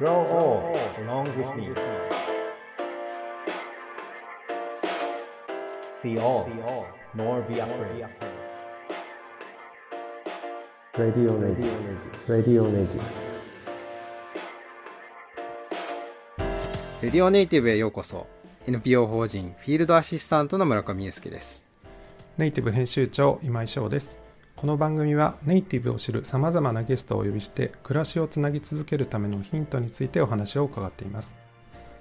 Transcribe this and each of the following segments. Grow old along with me. See all, nor be afraid. Radio Native. Radio Native. Radio Native へようこそ。NPO 法人フィールドアシスタントの村上祐介です。ネイティブ編集長今井翔です。この番組はネイティブを知るさまざまなゲストをお呼びして暮らしをつなぎ続けるためのヒントについてお話を伺っています。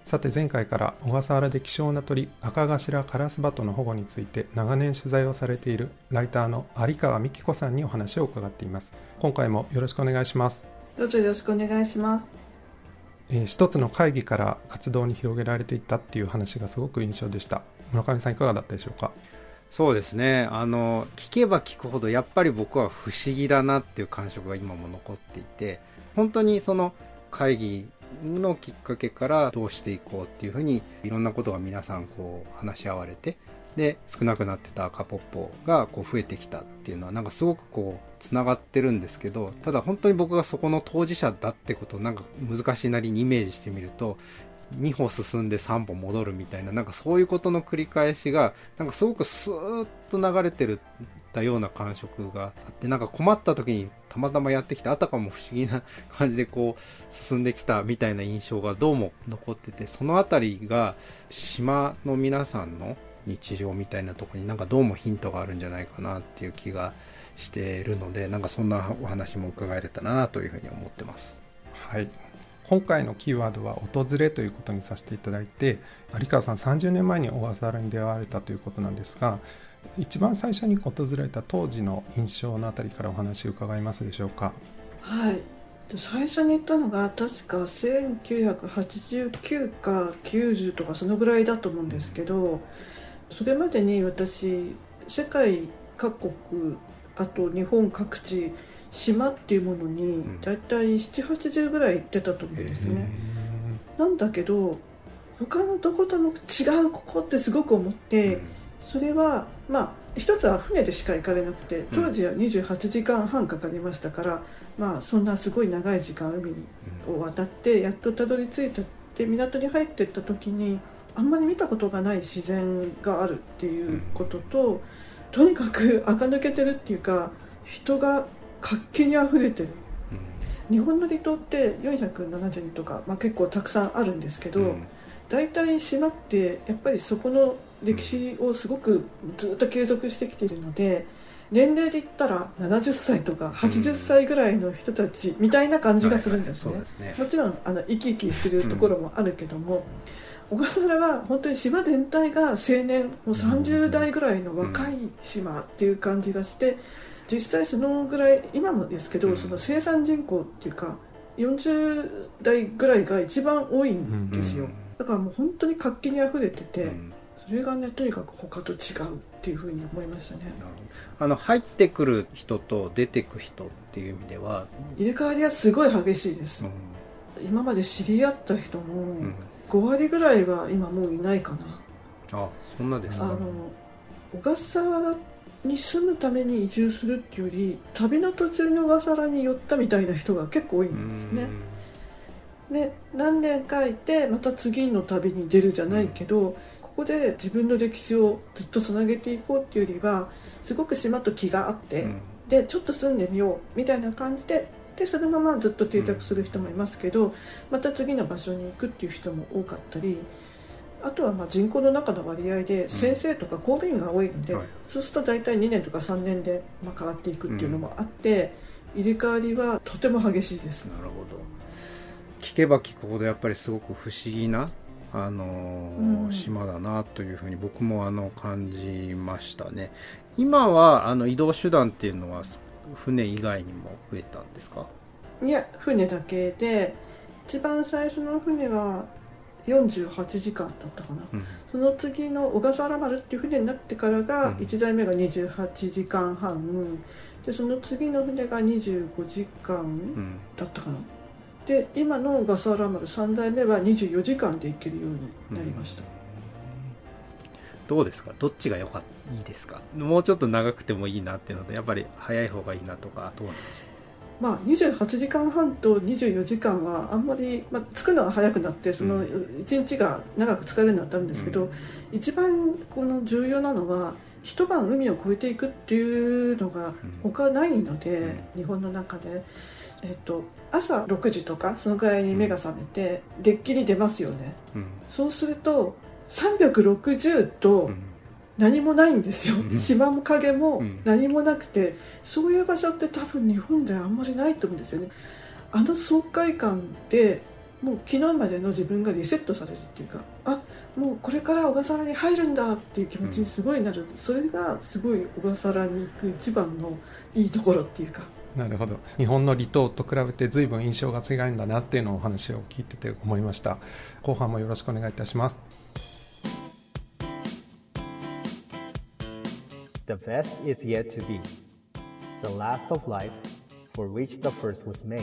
さて前回から小笠原で希少な鳥赤頭カラスバトの保護について長年取材をされているライターの有川美紀子さんにお話を伺っています。今回もよろしくお願いします。どうぞよろしくお願いします。一つの会議から活動に広げられていったっていう話がすごく印象でした。村上さんいかがだったでしょうか？そうですね、聞けば聞くほどやっぱり僕は不思議だなっていう感触が今も残っていて、本当にその会議のきっかけからどうしていこうっていうふうにいろんなことが皆さんこう話し合われて、で少なくなってた赤ポッポがこう増えてきたっていうのはなんかすごくこうつながってるんですけど、ただ本当に僕がそこの当事者だってことをなんか難しいなりにイメージしてみると、2歩進んで3歩戻るみたいな、なんかそういうことの繰り返しがなんかすごくスーッと流れてるたような感触があって、なんか困った時にたまたまやってきた、あたかも不思議な感じでこう進んできたみたいな印象がどうも残ってて、そのあたりが島の皆さんの日常みたいなところになんかどうもヒントがあるんじゃないかなっていう気がしているので、なんかそんなお話も伺えれたなというふうに思ってます。はい、今回のキーワードは訪れということにさせていただいて、有川さん30年前に小笠原に出会われたということなんですが、一番最初に訪れた当時の印象のあたりからお話を伺いますでしょうか。はい、最初に行ったのが確か1989か90とかそのぐらいだと思うんですけど、それまでに私世界各国、あと日本各地、島っていうものにだいたい 7,80 ぐらい行ってたと思うんですね。なんだけど他のどことも違うここってすごく思って、それはまあ一つは船でしか行かれなくて、当時は28時間半かかりましたから、まあそんなすごい長い時間海を渡ってやっとたどり着いたって港に入っていった時に、あんまり見たことがない自然があるっていうことと、とにかく垢抜けてるっていうか人が活気にあふれてる。日本の離島って472とか、まあ、結構たくさんあるんですけど、だいたい島ってやっぱりそこの歴史をすごくずっと継続してきているので、年齢で言ったら70歳とか80歳ぐらいの人たちみたいな感じがするんですね、はいはい、そうですね。もちろん生き生きしてるところもあるけども、小笠原は本当に島全体が青年、もう30代ぐらいの若い島っていう感じがして、実際そのぐらい今もですけど、その生産人口っていうか40代ぐらいが一番多いんですよ。だからもう本当に活気にあふれてて、それがねとにかく他と違うっていうふうに思いましたね。入ってくる人と出てく人っていう意味では入れ替わりはすごい激しいです、今まで知り合った人も5割ぐらいは今もういないかな。あ、そんなですか。小笠原に住むために移住するっていうより、旅の途中に小笠原に寄ったみたいな人が結構多いんですね。で、何年かいてまた次の旅に出るじゃないけど、ここで自分の歴史をずっとつなげていこうっていうよりは、すごく島と気があって、でちょっと住んでみようみたいな感じで、でそのままずっと定着する人もいますけど、また次の場所に行くっていう人も多かったり、あとはまあ人口の中の割合で先生とか公務員が多いので、そうすると大体2年とか3年でまあ変わっていくっていうのもあって、入れ替わりはとても激しいです。なるほど。聞けば聞くほどやっぱりすごく不思議な、島だなというふうに僕も感じましたね。今は移動手段っていうのは船以外にも増えたんですか？いや、船だけで、一番最初の船は48時間だったかな、その次の小笠原丸っていう船になってからが1台目が28時間半、でその次の船が25時間だったかな、で今の小笠原丸3台目は24時間で行けるようになりました。どうですか、どっちが良かったいいですか？もうちょっと長くてもいいなっていうのと、やっぱり早い方がいいなとかどうなんでしょう？まあ、28時間半と24時間はあんまり、まあ、着くのは早くなってその1日が長く疲れるのはあったんですけど、一番この重要なのは一晩海を越えていくっていうのが他ないので、日本の中で、朝6時とかそのくらいに目が覚めてデッキに出ますよね。そうすると360度何もないんですよ。島も影も何もなくて、そういう場所って多分日本ではあんまりないと思うんですよね。あの爽快感でもう昨日までの自分がリセットされるっていうか、あ、もうこれから小笠原に入るんだっていう気持ちにすごいなる。それがすごい小笠原に行く一番のいいところっていうか。なるほど、日本の離島と比べて随分印象が違うんだなっていうのをお話を聞いてて思いました。後半もよろしくお願いいたします。The best is yet to be, the last of life, for which the first was made.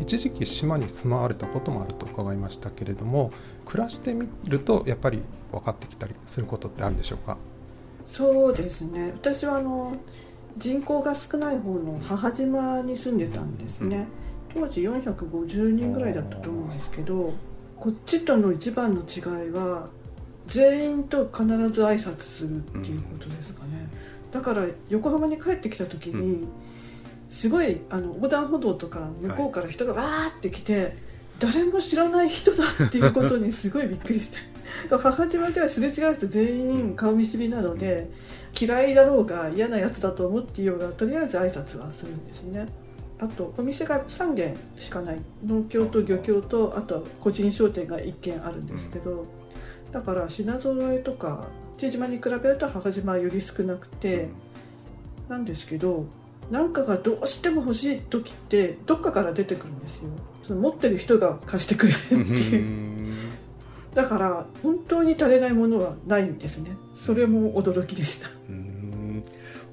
一時期島に住まわれたこともあると伺いましたけれども、暮らしてみるとやっぱり分かってきたりすることってあるんでしょうか？そうですね、私は人口が少ない方の母島に住んでたんですね。当時450人ぐらいだったと思うんですけど、こっちとの一番の違いは全員と必ず挨拶するっていうことですかね。だから横浜に帰ってきた時にすごい横断歩道とか向こうから人がわーって来て、誰も知らない人だっていうことにすごいびっくりして母島ではすれ違う人全員顔見知りなので、嫌いだろうが嫌なやつだと思っていようがとりあえず挨拶はするんですね。あとお店が3軒しかない、農協と漁協とあと個人商店が1軒あるんですけど、だから品揃えとか父島に比べると母島はより少なくてなんですけど、何かがどうしても欲しい時ってどっかから出てくるんですよ。その持ってる人が貸してくれるっていうだから本当に足りないものはないんですね。それも驚きでした。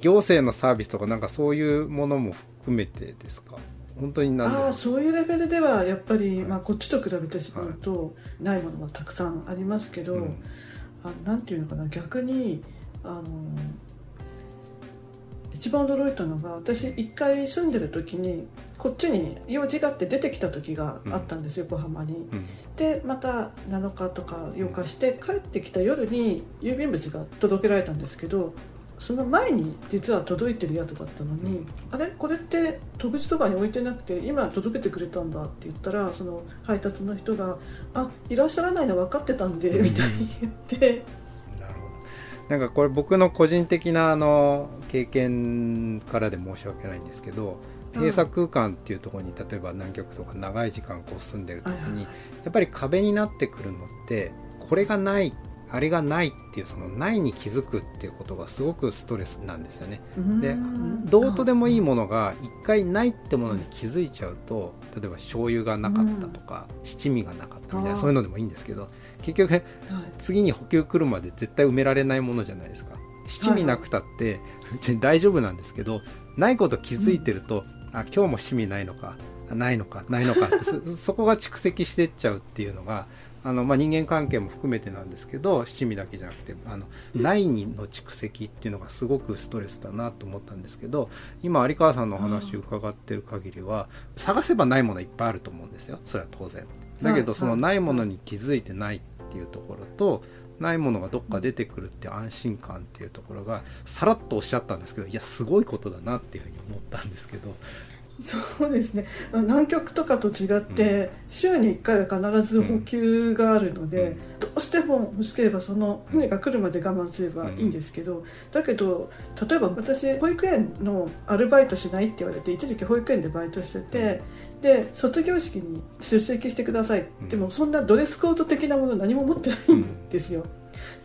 行政のサービスとかなんかそういうものも含めてですか？本当に何でも。ああ、そういうレベルではやっぱり、はい、まあ、こっちと比べてしまうとないものはたくさんありますけど、はい、なんていうのかな、逆に一番驚いたのが、私一回住んでる時にこっちに用事があって出てきた時があったんですよ、横浜に。でまた7日とか8日して帰ってきた夜に郵便物が届けられたんですけど、その前に実は届いてるやつだったのに、あれこれって戸口とかに置いてなくて今届けてくれたんだって言ったら、その配達の人があ、いらっしゃらないの分かってたんでみたいに言ってなんかこれ僕の個人的な経験からで申し訳ないんですけど、閉鎖空間っていうところに例えば南極とか長い時間こう住んでる時にやっぱり壁になってくるのって、これがないあれがないっていう、そのないに気づくっていうことがすごくストレスなんですよね。でどうとでもいいものが一回ないってものに気づいちゃうと、例えば醤油がなかったとか七味がなかったみたいな、そういうのでもいいんですけど、結局次に補給来るまで絶対埋められないものじゃないですか。七味なくたって別に大丈夫なんですけど、ないこと気づいてると、あ、今日も七味ないのかってそこが蓄積してっちゃうっていうのがまあ、人間関係も含めてなんですけど、七味だけじゃなくて内の蓄積っていうのがすごくストレスだなと思ったんですけど、今有川さんのお話を伺ってる限りは探せばないものいっぱいあると思うんですよ、それは当然だけど、そのないものに気づいてないっていうところと、ないものがどっか出てくるって安心感っていうところがさらっとおっしゃったんですけど、いやすごいことだなっていうふうに思ったんですけど。そうですね、南極とかと違って週に1回は必ず補給があるので、どうしても欲しければその船が来るまで我慢すればいいんですけど、だけど例えば私保育園のアルバイトしないって言われて、一時期保育園でバイトしてて、で卒業式に出席してください、でもそんなドレスコード的なもの何も持ってないんですよ。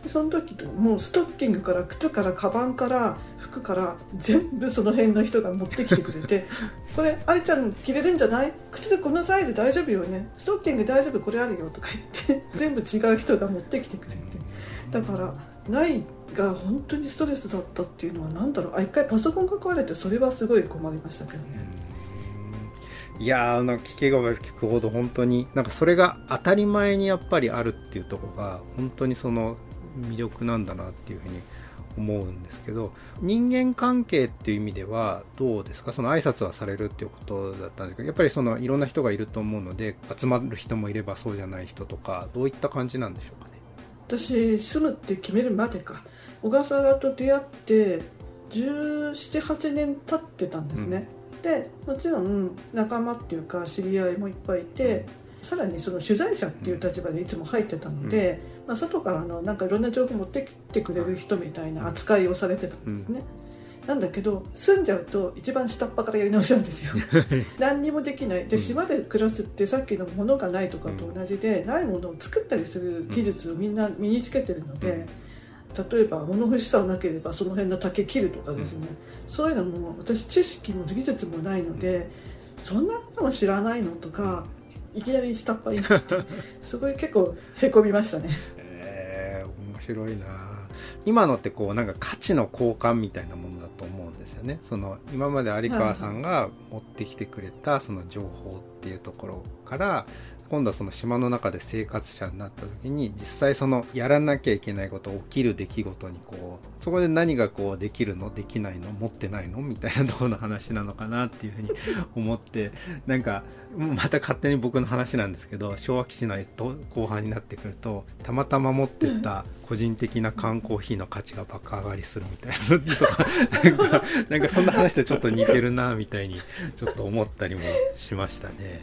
その時もうストッキングから靴からカバンから服から全部その辺の人が持ってきてくれてこれあいちゃん着れるんじゃない？靴でこのサイズ大丈夫よね、ストッキング大丈夫これあるよとか言って全部違う人が持ってきてくれて、だからないが本当にストレスだったっていうのは何だろう。一回パソコンが壊れてそれはすごい困りましたけどね。いやー、聞けば聞くほど本当になんかそれが当たり前にやっぱりあるっていうところが本当にその魅力なんだなっていうふうに思うんですけど、人間関係っていう意味ではどうですか？その挨拶はされるっていうことだったんですけど、やっぱりそのいろんな人がいると思うので、集まる人もいればそうじゃない人とか、どういった感じなんでしょうかね。私住むって決めるまでか、小笠原と出会って17、8年経ってたんですね、でもちろん仲間っていうか知り合いもいっぱいいて、さらにその取材者っていう立場でいつも入ってたので、外からのなんかいろんな情報持ってきてくれる人みたいな扱いをされてたんですね、なんだけど住んじゃうと一番下っ端からやり直しなんですよ何にもできないで、島で暮らすってさっきのものがないとかと同じで、ないものを作ったりする技術をみんな身につけてるので、例えば物欲しさをなければその辺の竹切るとかですね、そういうのも私知識も技術もないので、そんなのも知らないのとか、いきなり下っ端になってすごい結構へこみましたね面白いな。今のってこうなんか価値の交換みたいなものだと思うんですよね。その今まで有川さんが持ってきてくれたその情報っていうところから、今度はその島の中で生活者になった時に、実際そのやらなきゃいけないこと、起きる出来事にこう、そこで何がこうできるの、できないの、持ってないのみたいなところの話なのかなっていうふうに思って、なんかまた勝手に僕の話なんですけど、昭和基地の後半になってくると、たまたま持ってった個人的な缶コーヒーの価値が爆上がりするみたいなとかなんかそんな話とちょっと似てるなみたいにちょっと思ったりもしましたね。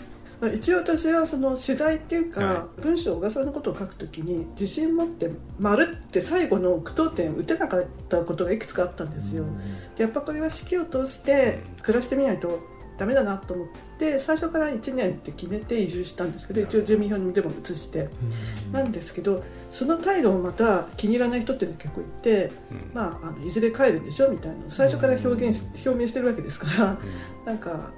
一応私はその取材っていうか、文章小笠原のことを書くときに自信持って丸って最後の句読点打てなかったことがいくつかあったんですよ。でやっぱこれは四季を通して暮らしてみないとダメだなと思って、最初から1年って決めて移住したんですけど、一応住民票にでも移してなんですけど、その態度をまた気に入らない人っていうのが結構いて、いずれ帰るんでしょみたいな最初から表明してるわけですから、なんか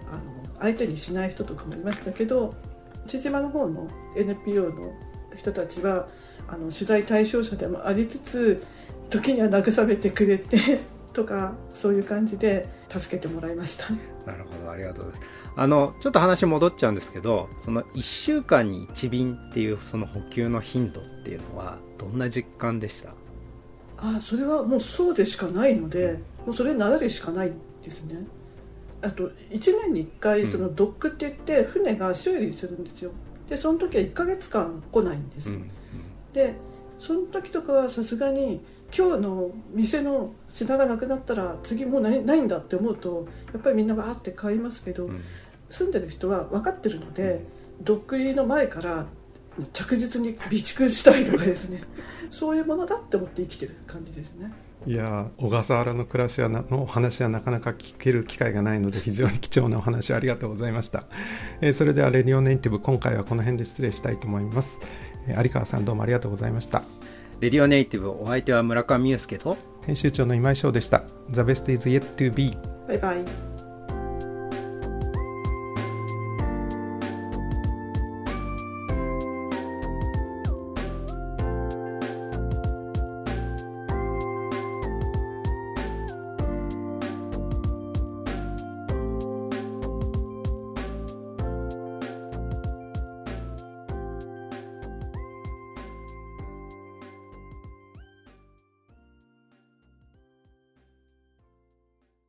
相手にしない人とかもいましたけど、父島の方の NPO の人たちは取材対象者でもありつつ、時には慰めてくれてとか、そういう感じで助けてもらいました。なるほど、ありがとうございます。ちょっと話戻っちゃうんですけど、その1週間に1便っていうその補給の頻度っていうのはどんな実感でした？それはもうそうでしかないので、もうそれならでしかないですね。あと1年に1回そのドックって言って船が修理するんですよ。でその時は1ヶ月間来ないんです。でその時とかはさすがに今日の店の品がなくなったら次もうないんだって思うと、やっぱりみんなわーって買いますけど、住んでる人は分かってるので、ドック入りの前から着実に備蓄したいとかですねそういうものだって思って生きてる感じですね。いや、小笠原の暮らしのお話はなかなか聞ける機会がないので、非常に貴重なお話ありがとうございましたそれではレディオネイティブ、今回はこの辺で失礼したいと思います、有川さんどうもありがとうございました。レディオネイティブ、お相手は村上祐介と編集長の今井翔でした。 The best is yet to be。 バイバイ。